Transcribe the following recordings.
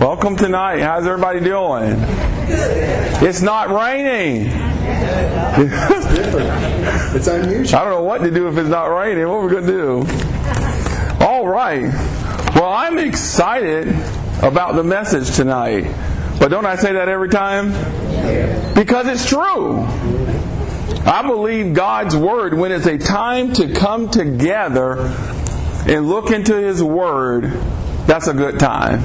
Welcome tonight. How's everybody doing? It's not raining. It's different. It's unusual. I don't know what to do if it's not raining. What are we going to do? All right. Well, I'm excited about the message tonight. But don't I say that every time? Because it's true. I believe God's Word, when it's a time to come together and look into His Word, that's a good time.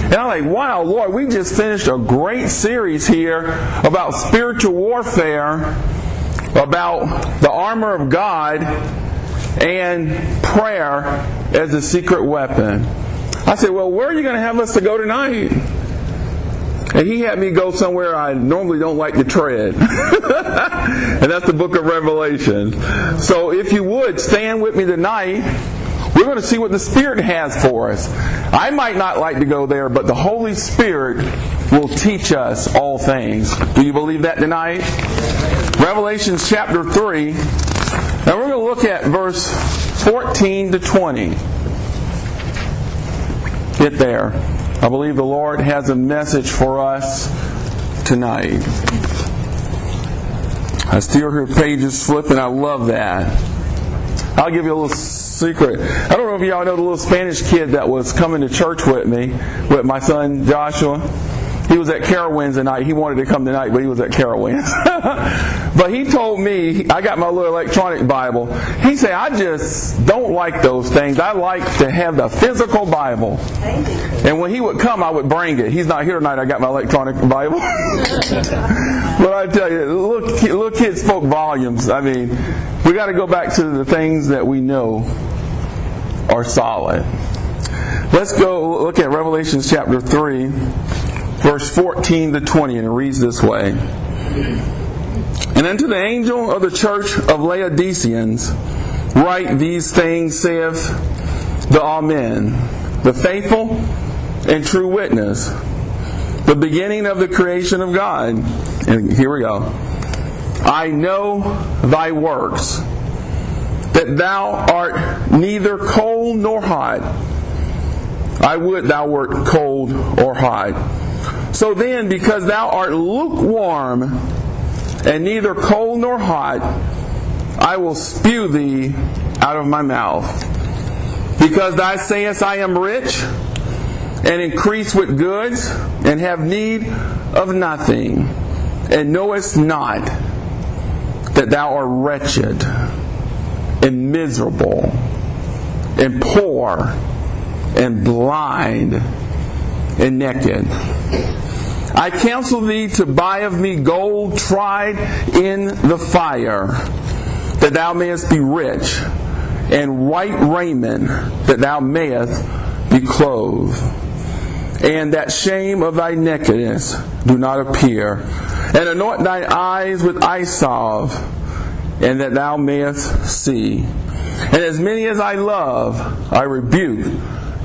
And I'm like, wow, Lord, we just finished a great series here about spiritual warfare, about the armor of God, and prayer as a secret weapon. I said, well, where are you going to have us to go tonight? And he had me go somewhere I normally don't like to tread. And that's the book of Revelation. So if you would, stand with me tonight. We're going to see what the Spirit has for us. I might not like to go there, but the Holy Spirit will teach us all things. Do you believe that tonight? Revelation chapter 3. And we're going to look at verse 14 to 20. Get there. I believe the Lord has a message for us tonight. I still hear pages flipping. I love that. I'll give you a little secret. I don't know if y'all know the little Spanish kid that was coming to church with me, with my son Joshua. He was at Carowinds tonight. He wanted to come tonight, but he was at Carowinds. But he told me, I got my little electronic Bible. He said, I just don't like those things. I like to have the physical Bible. And when he would come, I would bring it. He's not here tonight. I got my electronic Bible. But I tell you, little kids spoke volumes. I mean, we got to go back to the things that we know are solid. Let's go look at Revelation chapter 3, verse 14 to 20, and it reads this way. And unto the angel of the church of Laodiceans write these things, saith the Amen, the faithful and true witness, the beginning of the creation of God. And here we go. I know thy works, that thou art neither cold nor hot. I would thou wert cold or hot. So then, because thou art lukewarm, and neither cold nor hot, I will spew thee out of my mouth. Because thou sayest, I am rich, and increase with goods, and have need of nothing, and knowest not that thou art wretched, and miserable, and poor, and blind, and naked. I counsel thee to buy of me gold tried in the fire, that thou mayest be rich, and white raiment, that thou mayest be clothed, and that shame of thy nakedness do not appear. And anoint thine eyes with eyesalve, and that thou mayest see. And as many as I love, I rebuke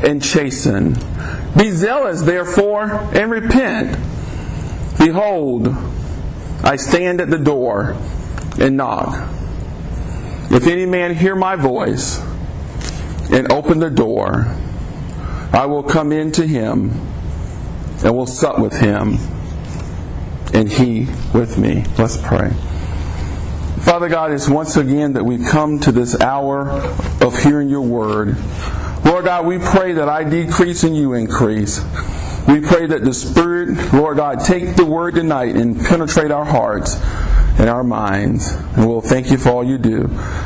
and chasten. Be zealous, therefore, and repent. Behold, I stand at the door and knock. If any man hear my voice and open the door, I will come in to him and will sup with him, and he with me. Let's pray. Father God, it's once again that we come to this hour of hearing your word. Lord God, we pray that I decrease and you increase. We pray that the Spirit, Lord God, take the word tonight and penetrate our hearts and our minds. And we'll thank you for all you do.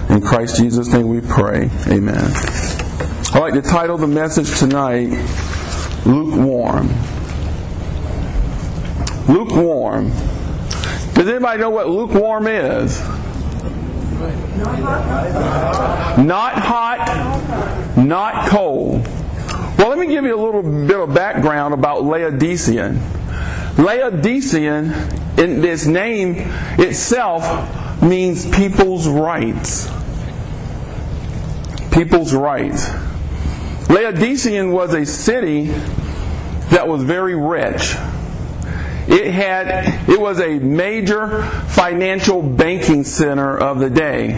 In Christ Jesus' name we pray. Amen. I like to title the message tonight, Lukewarm. Lukewarm. Does anybody know what lukewarm is? Not hot, not cold. Well, let me give you a little bit of background about Laodicean. Laodicean, in this name itself, means people's rights. People's rights. Laodicean was a city that was very rich. It was a major financial banking center of the day.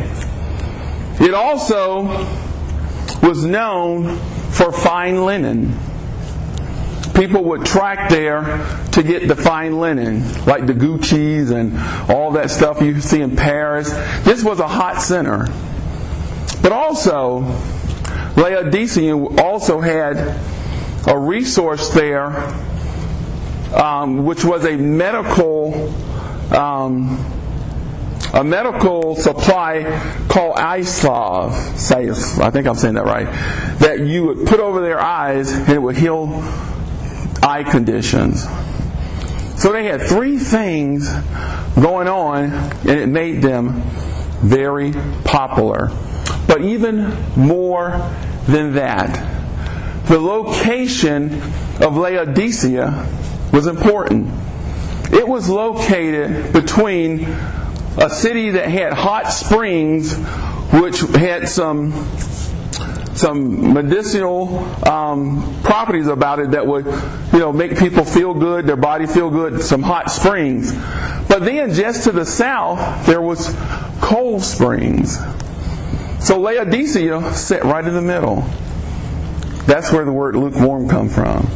It also was known for fine linen. People would track there to get the fine linen, like the Guccis and all that stuff you see in Paris. This was a hot center. But also, Laodicea also had a resource there, which was a medical supply called Isov. I think I'm saying that right. That you would put over their eyes and it would heal eye conditions. So they had three things going on, and it made them very popular. But even more than that, the location of Laodicea was important. It was located between a city that had hot springs, which had some medicinal properties about it that would, make people feel good, their body feel good, some hot springs. But then just to the south, there was cold springs. So Laodicea sat right in the middle. That's where the word lukewarm comes from.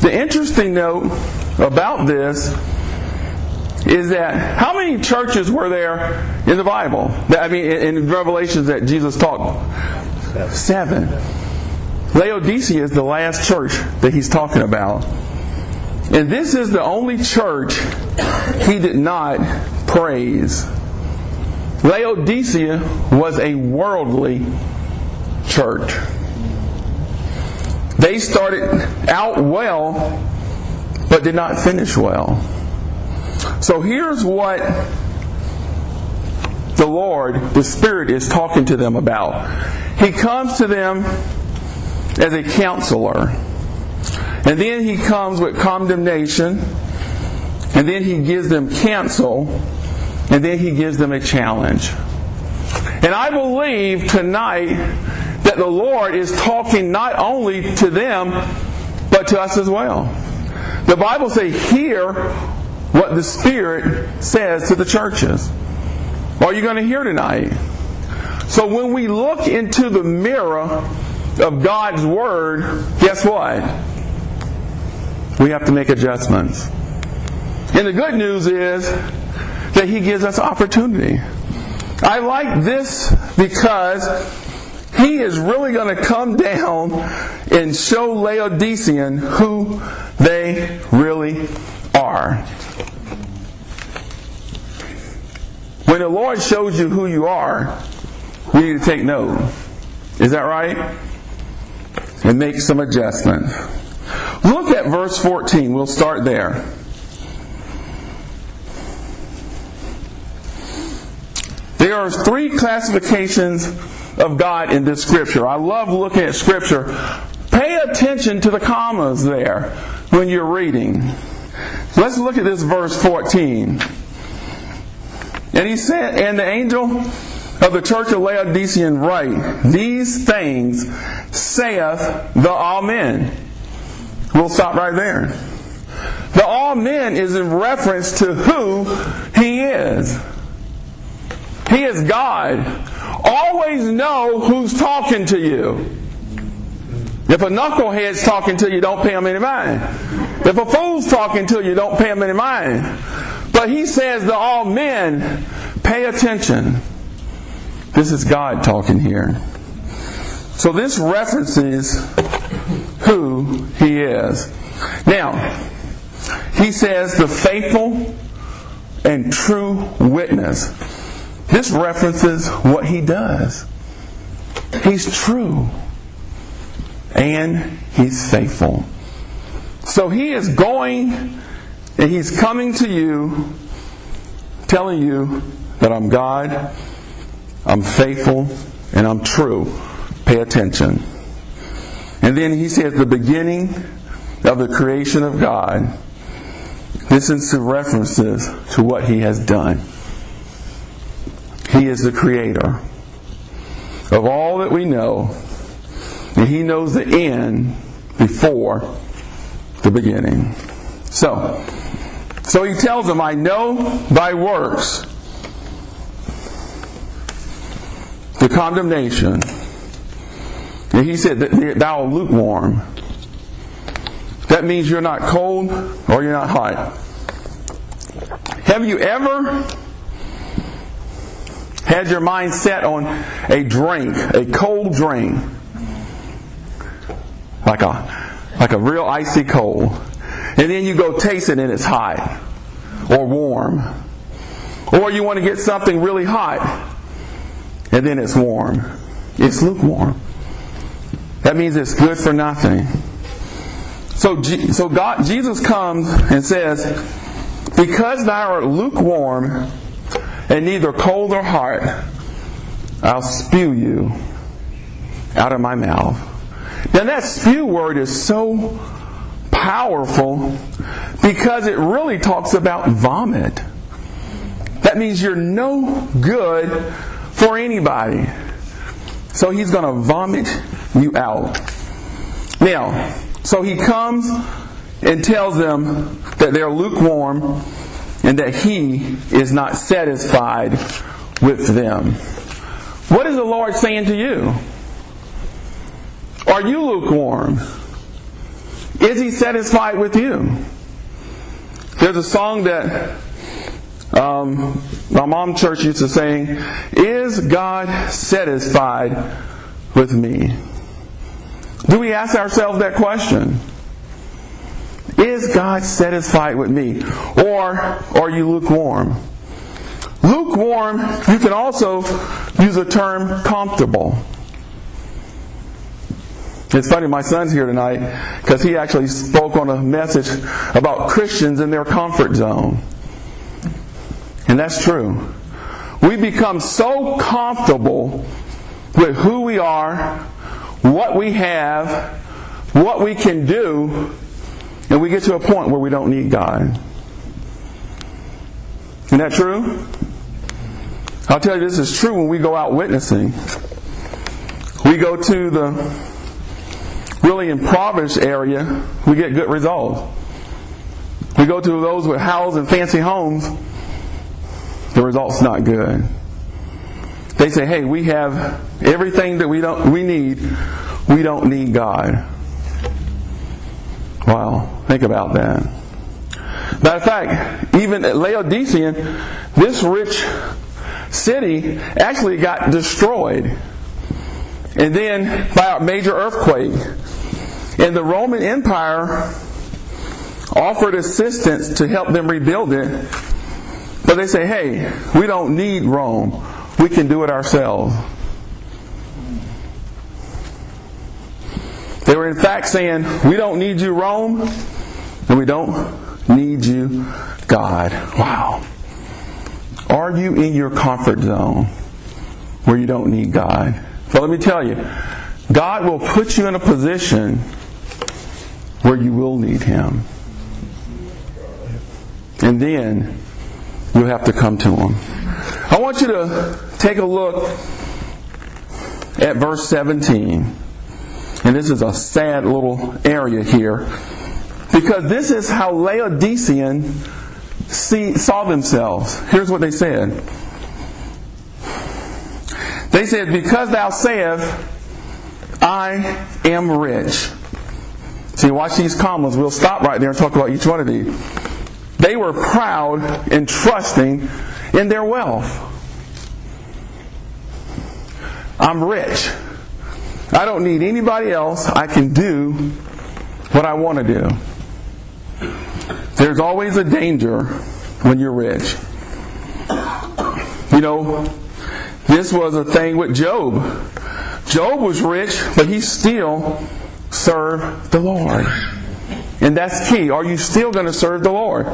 The interesting note about this is that how many churches were there in the Bible? In Revelation that Jesus taught? 7. Laodicea is the last church that he's talking about. And this is the only church he did not praise. Laodicea was a worldly church. They started out well, but did not finish well. So here's what the Lord, the Spirit, is talking to them about. He comes to them as a counselor. And then he comes with condemnation. And then he gives them counsel. And then he gives them a challenge. And I believe tonight that the Lord is talking not only to them, but to us as well. The Bible says, hear what the Spirit says to the churches. Are you going to hear tonight? So when we look into the mirror of God's Word, guess what? We have to make adjustments. And the good news is that he gives us opportunity. I like this because he is really going to come down and show Laodicean who they really are. When the Lord shows you who you are, we need to take note. Is that right? And make some adjustments. Look at verse 14. We'll start there. There are three classifications of God in this Scripture. I love looking at Scripture. Pay attention to the commas there when you're reading. Let's look at this verse 14. And he said, and the angel of the church of Laodicea write, these things saith the Amen. We'll stop right there. The Amen is in reference to who he is. He is God. Always know who's talking to you. If a knucklehead's talking to you, don't pay him any mind. If a fool's talking to you, don't pay him any mind. But he says to all men, pay attention. This is God talking here. So this references who he is. Now, he says the faithful and true witness. This references what he does. He's true. And he's faithful. So he is going and he's coming to you telling you that I'm God, I'm faithful, and I'm true. Pay attention. And then he says the beginning of the creation of God. This is in references to what he has done. He is the creator of all that we know. And he knows the end before the beginning. So he tells them, I know thy works. The condemnation. And he said, thou art lukewarm. That means you're not cold or you're not hot. Have you ever had your mind set on a drink, a cold drink? Like a real icy cold. And then you go taste it and it's hot or warm. Or you want to get something really hot and then it's warm. It's lukewarm. That means it's good for nothing. So God, Jesus comes and says, because thou art lukewarm and neither cold nor hot, I'll spew you out of my mouth. Now that spew word is so powerful because it really talks about vomit. That means you're no good for anybody. So he's going to vomit you out. Now, so he comes and tells them that they're lukewarm and that he is not satisfied with them. What is the Lord saying to you? Are you lukewarm? Is he satisfied with you? There's a song that my mom's church used to sing, is God satisfied with me? Do we ask ourselves that question? Is God satisfied with me? Or are you lukewarm? Lukewarm, you can also use the term comfortable. It's funny, my son's here tonight because he actually spoke on a message about Christians in their comfort zone. And that's true. We become so comfortable with who we are, what we have, what we can do, and we get to a point where we don't need God. Isn't that true? I'll tell you, this is true when we go out witnessing. We go to the really impoverished area, we get good results. We go to those with houses and fancy homes, the result's not good. They say, hey, we have everything that we need. We don't need God. Wow, think about that. Matter of fact, even at Laodicean, this rich city actually got destroyed. And then by a major earthquake. And the Roman Empire offered assistance to help them rebuild it. But they say, hey, we don't need Rome. We can do it ourselves. They were in fact saying, we don't need you, Rome, and we don't need you, God. Wow. Are you in your comfort zone where you don't need God? Well, let me tell you, God will put you in a position where you will need Him. And then you'll have to come to Him. I want you to take a look at verse 17. And this is a sad little area here. Because this is how Laodicean saw themselves. Here's what they said. They said, because thou sayest, I am rich. See, watch these commas. We'll stop right there and talk about each one of these. They were proud and trusting in their wealth. I'm rich. I don't need anybody else. I can do what I want to do. There's always a danger when you're rich. You know, this was a thing with Job. Job was rich, but he still served the Lord. And that's key. Are you still going to serve the Lord?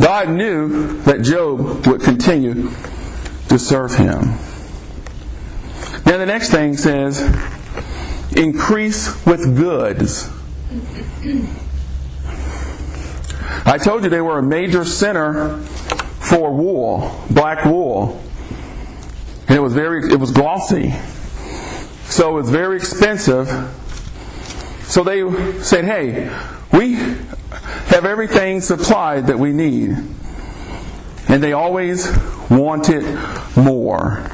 God knew that Job would continue to serve Him. Now the next thing says, increase with goods. I told you they were a major center for wool, black wool. And it was glossy. So it was very expensive. So they said, hey, we have everything supplied that we need. And they always wanted more.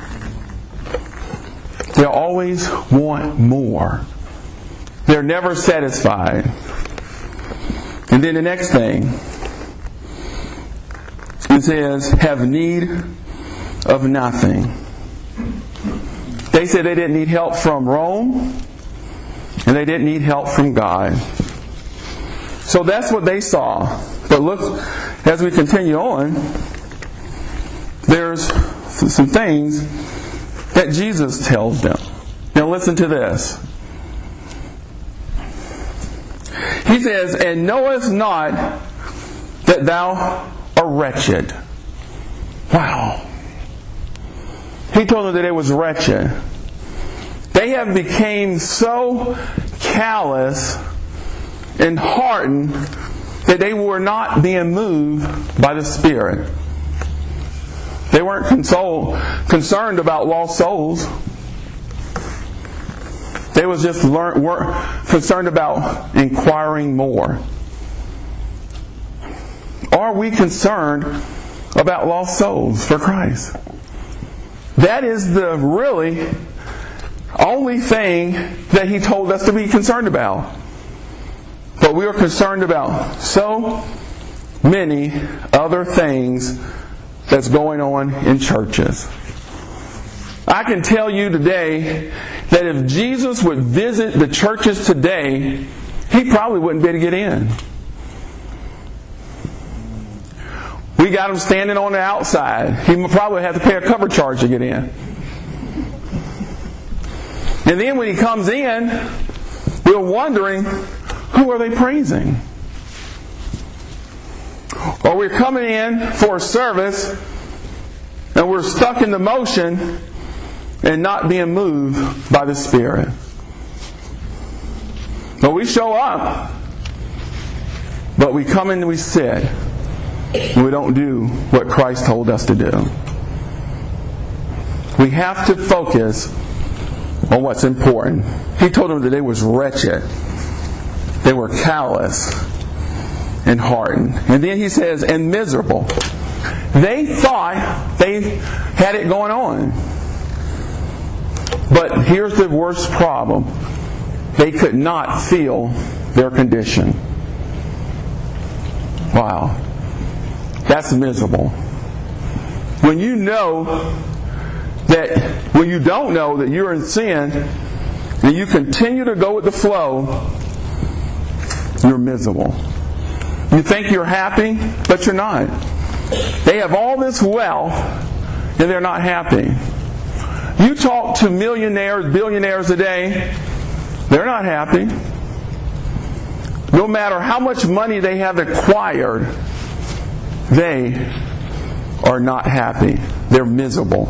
They always want more. They're never satisfied. And then the next thing, it says, have need of nothing. They said they didn't need help from Rome, and they didn't need help from God. So that's what they saw. But look, as we continue on, there's some things that Jesus tells them. Now listen to this. He says, and knowest not that thou art wretched. Wow. He told them that it was wretched. They have become so callous and hardened that they were not being moved by the Spirit. They weren't concerned about lost souls. They was just concerned about inquiring more. Are we concerned about lost souls for Christ? That is the really only thing that he told us to be concerned about. But we are concerned about so many other things that's going on in churches. I can tell you today that if Jesus would visit the churches today, he probably wouldn't be able to get in. We got him standing on the outside. He would probably have to pay a cover charge to get in. And then when he comes in, we're wondering, who are they praising? Or we're coming in for a service and we're stuck in the motion and not being moved by the Spirit. But we show up, but we come in and we sit. We don't do what Christ told us to do. We have to focus on what's important. He told them that they was wretched. They were callous and hardened. And then he says, and miserable. They thought they had it going on. But here's the worst problem. They could not feel their condition. Wow. That's miserable. When you know that, when you don't know that you're in sin, and you continue to go with the flow, you're miserable. You think you're happy, but you're not. They have all this wealth, and they're not happy. You talk to millionaires, billionaires today, they're not happy. No matter how much money they have acquired, they are not happy. They're miserable.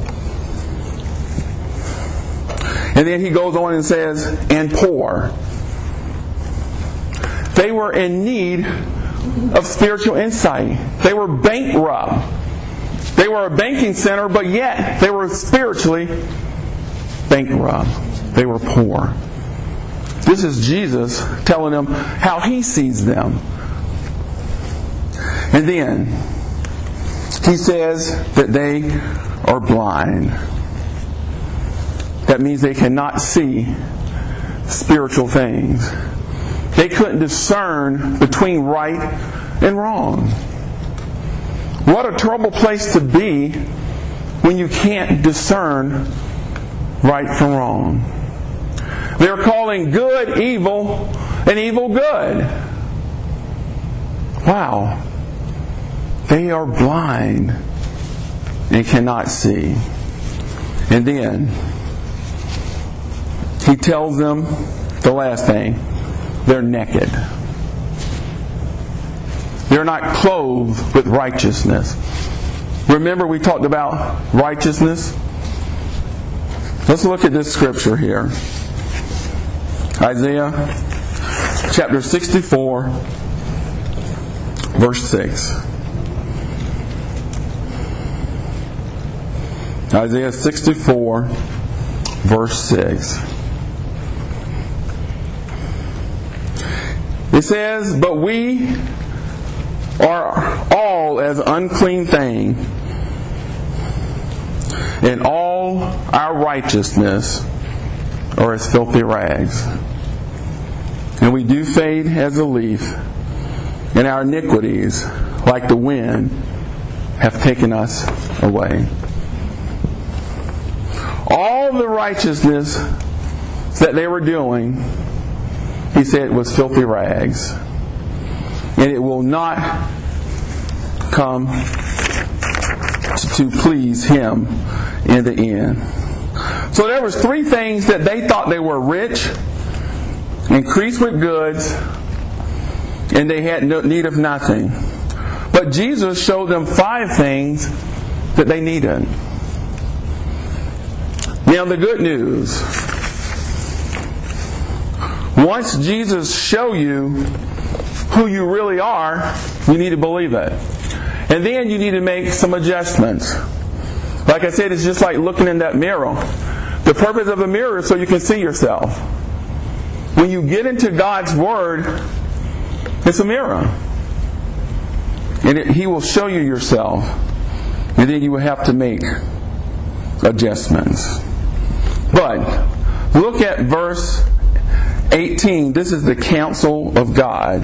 And then he goes on and says, and poor. They were in need of spiritual insight. They were bankrupt. They were a banking center, but yet they were spiritually bankrupt. They were poor. This is Jesus telling them how he sees them. And then, he says that they are blind. That means they cannot see spiritual things. They couldn't discern between right and wrong. What a terrible place to be when you can't discern right from wrong. They're calling good evil and evil good. Wow. They are blind and cannot see. And then, he tells them the last thing. They're naked. They're not clothed with righteousness. Remember we talked about righteousness? Let's look at this scripture here. Isaiah chapter 64, verse 6. Isaiah 64, verse 6. It says, "But we are all as unclean thing, and all our righteousness are as filthy rags. And we do fade as a leaf, and our iniquities, like the wind, have taken us away." All the righteousness that they were doing, he said, was filthy rags. And it will not come to please him in the end. So there was three things that they thought they were rich, increased with goods, and they had no need of nothing. But Jesus showed them five things that they needed. Now the good news. Once Jesus shows you who you really are, you need to believe it. And then you need to make some adjustments. Like I said, it's just like looking in that mirror. The purpose of the mirror is so you can see yourself. When you get into God's Word, it's a mirror. And He will show you yourself. And then you will have to make adjustments. But look at verse 18. This is the counsel of God.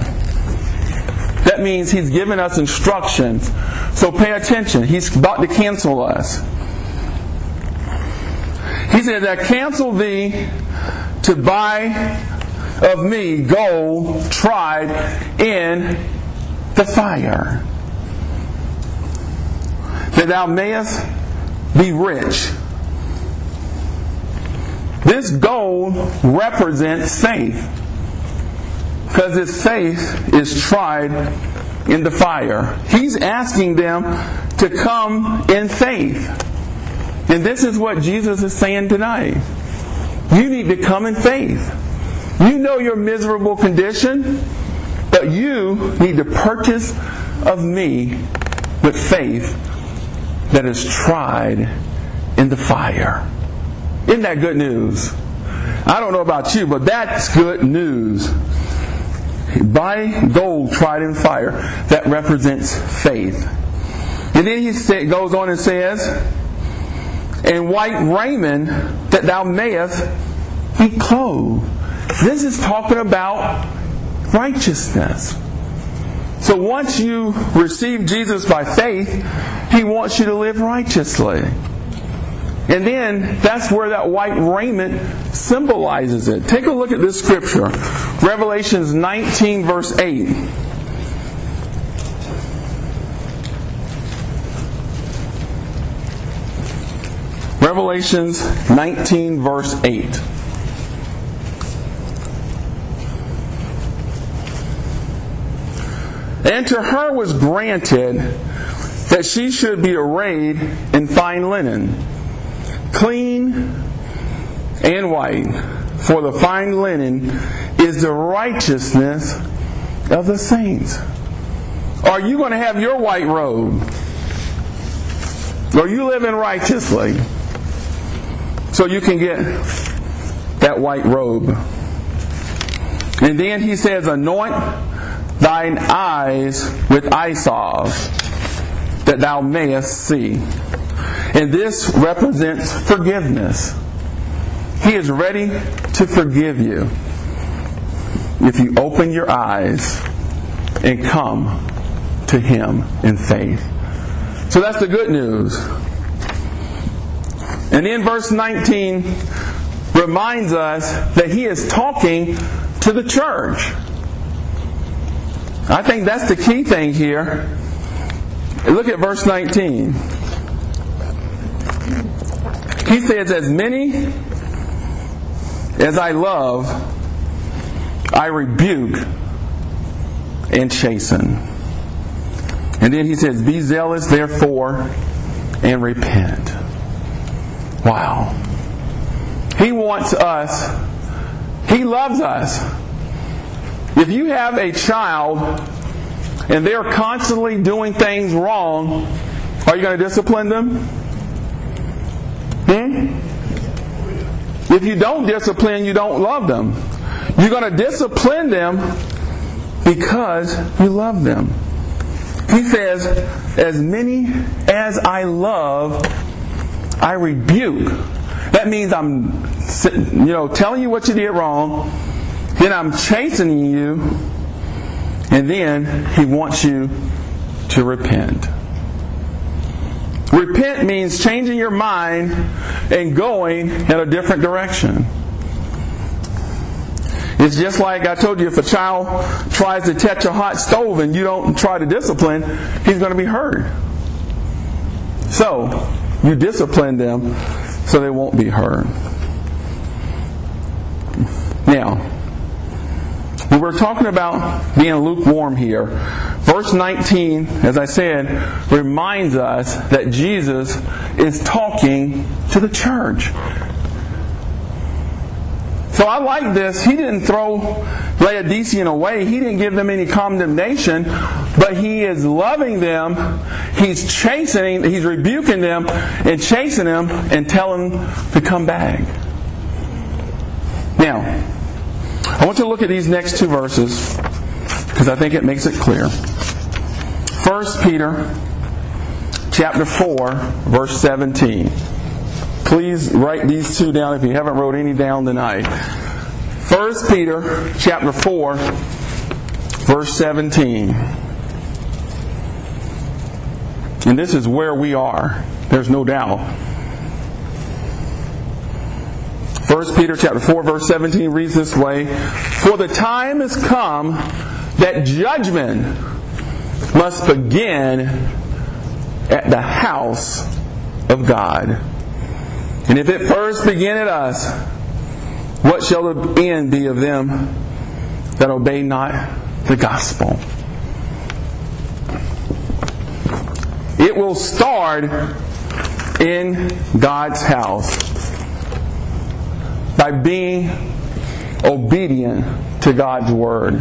That means He's given us instructions. So pay attention. He's about to counsel us. He says, "I counsel thee to buy of me gold tried in the fire, that thou mayest be rich." This gold represents faith, because its faith is tried in the fire. He's asking them to come in faith. And this is what Jesus is saying tonight. You need to come in faith. You know your miserable condition, but you need to purchase of me with faith that is tried in the fire. Isn't that good news? I don't know about you, but that's good news. Buy gold tried in fire. That represents faith. And then he goes on and says, "And white raiment that thou mayest be clothed." This is talking about righteousness. So once you receive Jesus by faith, He wants you to live righteously. And then that's where that white raiment symbolizes it. Take a look at this scripture. Revelation 19, verse 8. Revelation 19, verse 8. "And to her was granted that she should be arrayed in fine linen, clean and white, for the fine linen is the righteousness of the saints." Are you going to have your white robe? Are you living righteously so you can get that white robe? And then he says, "Anoint thine eyes with eyesalve, that thou mayest see." And this represents forgiveness. He is ready to forgive you if you open your eyes and come to Him in faith. So that's the good news. And then verse 19 reminds us that He is talking to the church. I think that's the key thing here. Look at verse 19. He says, "As many as I love, I rebuke and chasten." And then he says, "Be zealous, therefore, and repent." Wow. He wants us. He loves us. If you have a child and they're constantly doing things wrong, are you going to discipline them? If you don't discipline, you don't love them. You're going to discipline them because you love them. He says, as many as I love, I rebuke. That means I'm telling you what you did wrong, then I'm chastening you, and then He wants you to repent. Repent means changing your mind and going in a different direction. It's just like I told you, if a child tries to touch a hot stove and you don't try to discipline, he's going to be hurt. So, you discipline them so they won't be hurt. Now, when we're talking about being lukewarm here, verse 19, as I said, reminds us that Jesus is talking to the church. So I like this. He didn't throw Laodicean away. He didn't give them any condemnation. But He is loving them. He's chastening. He's rebuking them and chastening them and telling them to come back. Now, I want you to look at these next two verses because I think it makes it clear. 1 Peter chapter 4, verse 17. Please write these two down if you haven't wrote any down tonight. 1 Peter chapter 4, verse 17. And this is where we are. There's no doubt. 1 Peter chapter 4, verse 17 reads this way. For the time has come that judgment must begin at the house of God. And if it first begin at us, what shall the end be of them that obey not the gospel? It will start in God's house by being obedient to God's word.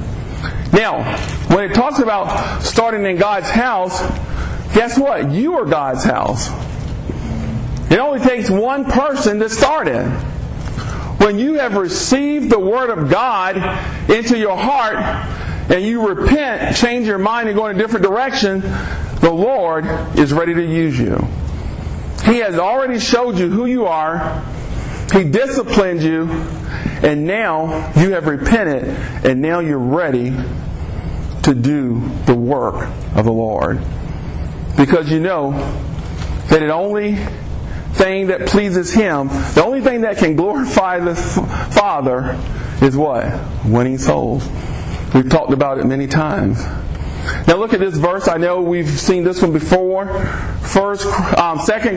Now, when it talks about starting in God's house, guess what? You are God's house. It only takes one person to start it. When you have received the Word of God into your heart and you repent, change your mind and go in a different direction, the Lord is ready to use you. He has already showed you who you are. He disciplined you. And now you have repented. And now you're ready to do the work of the Lord. Because you know that it only thing that pleases Him, the only thing that can glorify the Father is what? Winning souls. We've talked about it many times. Now look at this verse. I know we've seen this one before. 2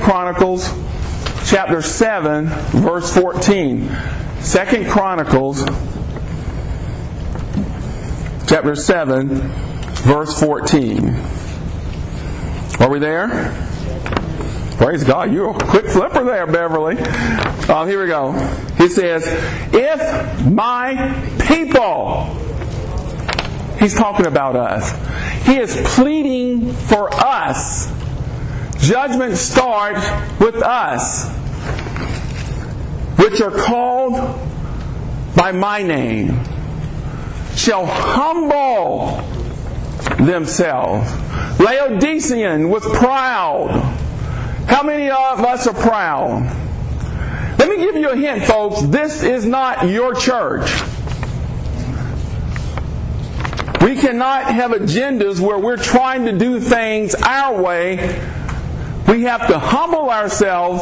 Chronicles chapter 7 verse 14. 2 Chronicles chapter 7 verse 14. Are we there? Praise God, you're a quick flipper there, Beverly. Here we go. He says, if my people, He's talking about us. He is pleading for us. Judgment starts with us, which are called by my name, shall humble themselves. Laodicean was proud. How many of us are proud? Let me give you a hint, folks. This is not your church. We cannot have agendas where we're trying to do things our way. We have to humble ourselves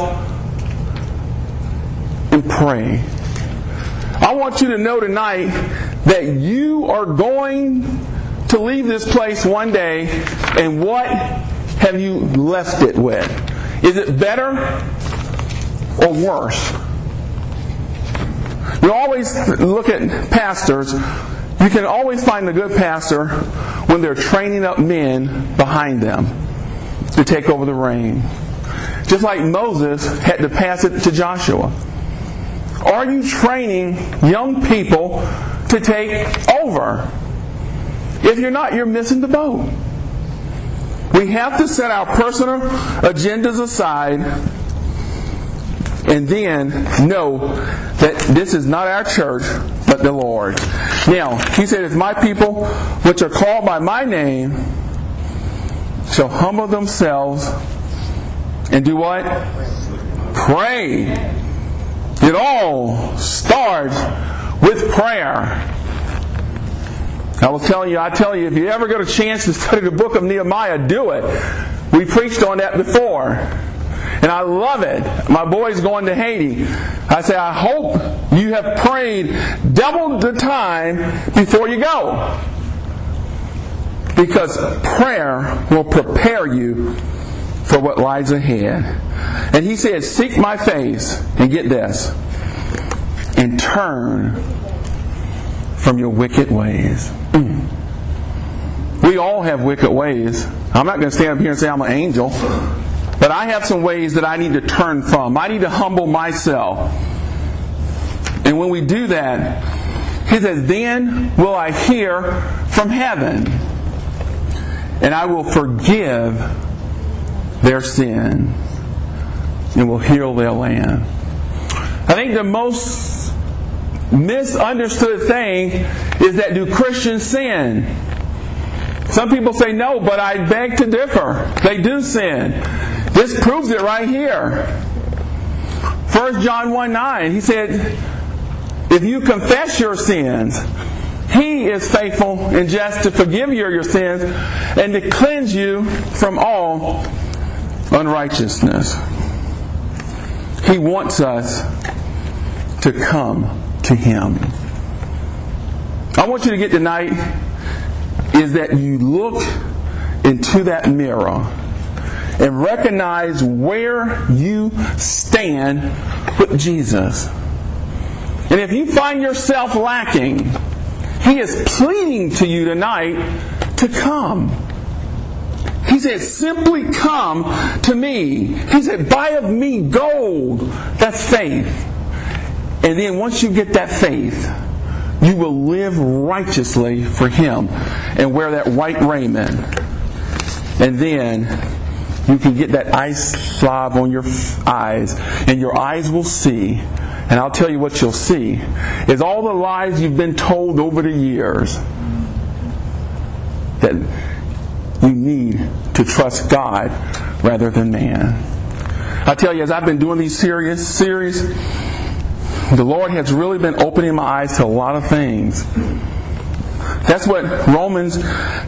and pray. I want you to know tonight that you are going to leave this place one day, and what have you left it with? Is it better or worse? You always look at pastors. You can always find a good pastor when they're training up men behind them to take over the reign. Just like Moses had to pass it to Joshua. are you training young people to take over? If you're not, you're missing the boat. We have to set our personal agendas aside and then know that this is not our church, but the Lord. Now, he said, if my people, which are called by my name, shall humble themselves and do what? Pray. It all starts with prayer. I was telling you, if you ever get a chance to study the book of Nehemiah, do it. We preached on that before. And I love it. My boy's going to Haiti. I say, I hope you have prayed double the time before you go. Because prayer will prepare you for what lies ahead. And he said, seek my face, and get this, and turn from your wicked ways. We all have wicked ways. I'm not going to stand up here and say I'm an angel. But I have some ways that I need to turn from. I need to humble myself. And when we do that, he says, then will I hear from heaven, and I will forgive their sin, and will heal their land. I think the most misunderstood thing is that do Christians sin? Some people say no, but I beg to differ. They do sin. This proves it right here. 1 John 1:9, he said, if you confess your sins, He is faithful and just to forgive you your sins and to cleanse you from all unrighteousness. He wants us to come to Him. I want you to get tonight is that you look into that mirror and recognize where you stand with Jesus. And if you find yourself lacking, He is pleading to you tonight to come. He said, simply come to me. He said, buy of me gold. That's faith. And then once you get that faith, you will live righteously for Him and wear that white raiment. And then you can get that ice slab on your eyes, and your eyes will see. And I'll tell you what you'll see is all the lies you've been told over the years that you need to trust God rather than man. I tell you, as I've been doing these series, the Lord has really been opening my eyes to a lot of things. That's what Romans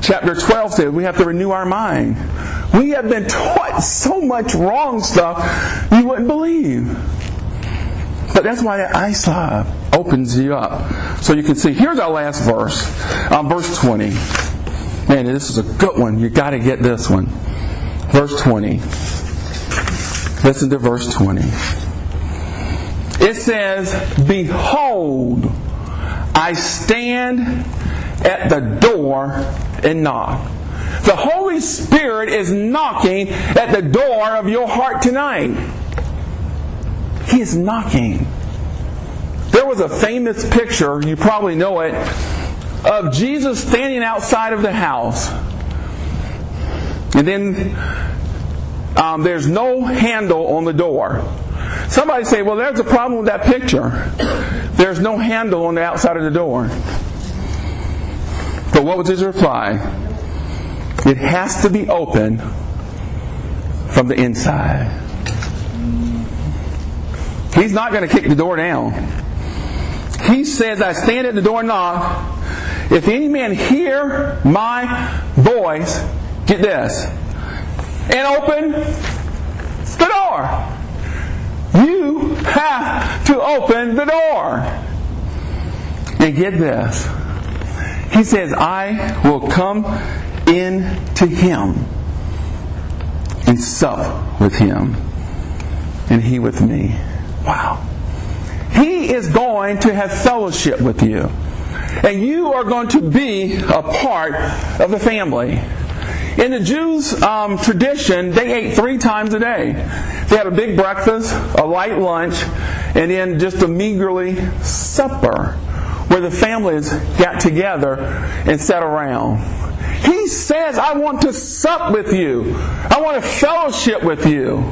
chapter 12 said. We have to renew our mind. We have been taught so much wrong stuff you wouldn't believe. But that's why that eye slab opens you up. So you can see. Here's our last verse. Verse 20. Man, this is a good one. You've got to get this one. Verse 20. Listen to verse 20. It says, behold, I stand at the door and knock. The Holy Spirit is knocking at the door of your heart tonight. He is knocking. There was a famous picture, you probably know it, of Jesus standing outside of the house. And then there's no handle on the door. Somebody say, well, there's a problem with that picture. There's no handle on the outside of the door. But what was his reply? It has to be open from the inside. He's not going to kick the door down. He says, I stand at the door and knock. If any man hear my voice, get this, and open the door. You have to open the door. And get this. He says, I will come in to him and sup with him and he with me. Wow. He is going to have fellowship with you. And you are going to be a part of the family. In the Jews' tradition, they ate 3 times a day. They had a big breakfast, a light lunch, and then just a meagerly supper, where the families got together and sat around. He says, I want to sup with you. I want to fellowship with you.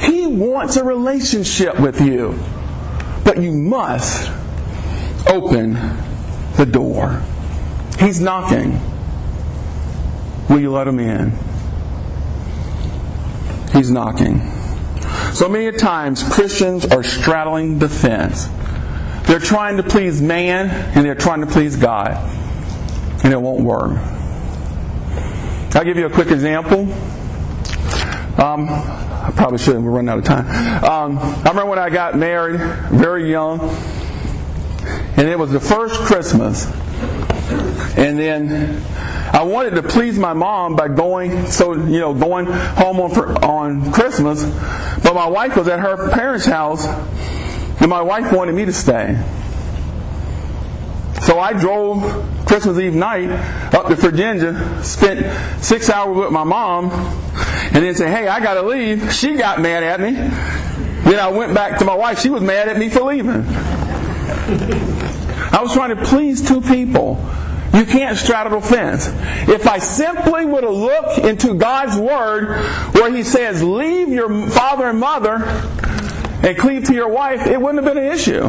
He wants a relationship with you. But you must open the door. He's knocking. Will you let him in? He's knocking. So many times Christians are straddling the fence. They're trying to please man and they're trying to please God. And it won't work. I'll give you a quick example. I probably shouldn't, we're running out of time. I remember when I got married, very young. And it was the first Christmas. And then I wanted to please my mom by going home on Christmas. But my wife was at her parents' house. And my wife wanted me to stay. So I drove Christmas Eve night up to Virginia, spent 6 hours with my mom, and then said, hey, I got to leave. She got mad at me. Then I went back to my wife. She was mad at me for leaving. I was trying to please 2 people. You can't straddle the fence. If I simply would have looked into God's Word where He says, leave your father and mother and cleave to your wife, it wouldn't have been an issue.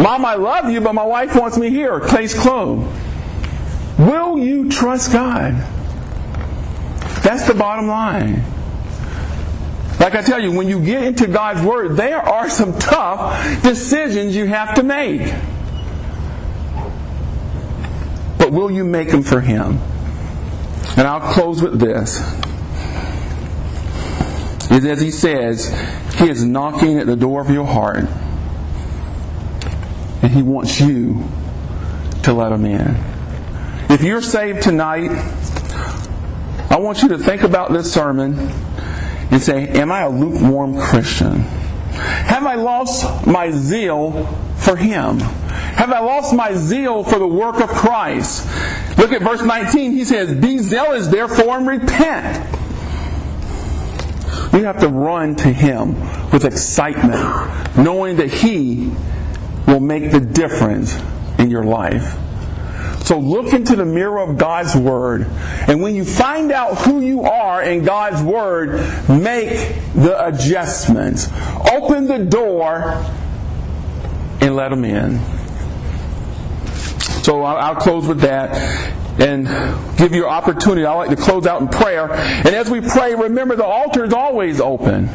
Mom, I love you, but my wife wants me here. Case closed. Will you trust God? That's the bottom line. Like I tell you, when you get into God's Word, there are some tough decisions you have to make. But will you make them for Him? And I'll close with this. It's as He says, He is knocking at the door of your heart. And He wants you to let Him in. If you're saved tonight, I want you to think about this sermon and say, am I a lukewarm Christian? Have I lost my zeal for Him? Have I lost my zeal for the work of Christ? Look at verse 19. He says, be zealous therefore and repent. You have to run to Him with excitement, knowing that He will make the difference in your life. So look into the mirror of God's Word. And when you find out who you are in God's Word, make the adjustments. Open the door and let Him in. So I'll close with that and give you an opportunity. I like to close out in prayer. And as we pray, remember the altar is always open.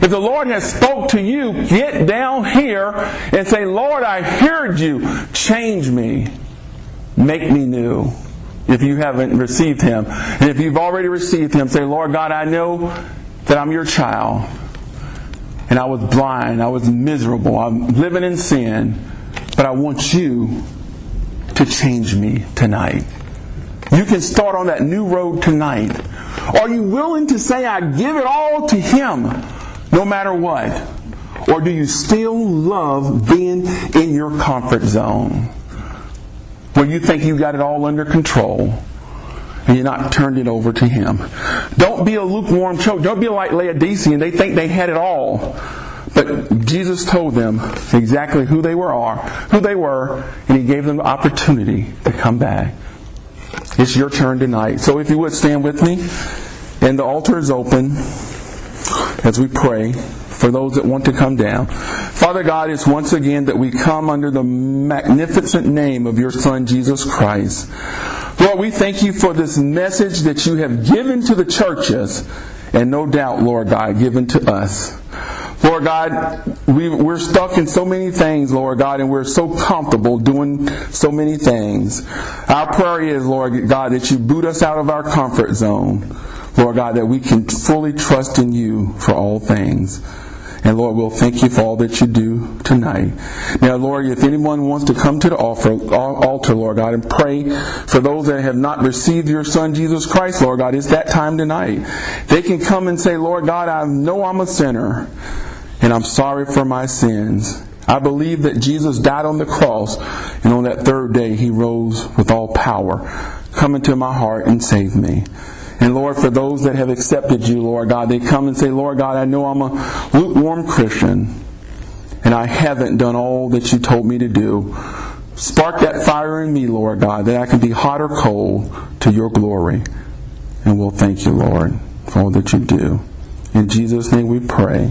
If the Lord has spoke to you, get down here and say, Lord, I heard you. Change me. Make me new. If you haven't received Him. And if you've already received Him, say, Lord God, I know that I'm your child. And I was blind. I was miserable. I'm living in sin. But I want you to change me tonight. You can start on that new road tonight. Are you willing to say, I give it all to Him? No matter what? Or do you still love being in your comfort zone? Where you think you got it all under control and you're not turned it over to Him. Don't be a lukewarm church. Don't be like Laodicean. They think they had it all. But Jesus told them exactly who they were, and He gave them the opportunity to come back. It's your turn tonight. So if you would stand with me, and the altar is open. As we pray for those that want to come down. Father God, it's once again that we come under the magnificent name of your Son, Jesus Christ. Lord, we thank you for this message that you have given to the churches, and no doubt, Lord God, given to us. Lord God, we're stuck in so many things, Lord God, and we're so comfortable doing so many things. Our prayer is, Lord God, that you boot us out of our comfort zone. Lord God, that we can fully trust in you for all things. And Lord, we'll thank you for all that you do tonight. Now, Lord, if anyone wants to come to the altar, Lord God, and pray for those that have not received your Son, Jesus Christ, Lord God, it's that time tonight. They can come and say, Lord God, I know I'm a sinner, and I'm sorry for my sins. I believe that Jesus died on the cross, and on that 3rd day, He rose with all power. come into my heart and save me. And Lord, for those that have accepted you, Lord God, they come and say, Lord God, I know I'm a lukewarm Christian, and I haven't done all that you told me to do. Spark that fire in me, Lord God, that I can be hot or cold to your glory. And we'll thank you, Lord, for all that you do. In Jesus' name we pray.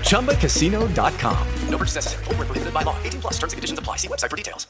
ChumbaCasino.com. No purchase necessary. Void where prohibited by law. 18 plus terms and conditions apply. See website for details.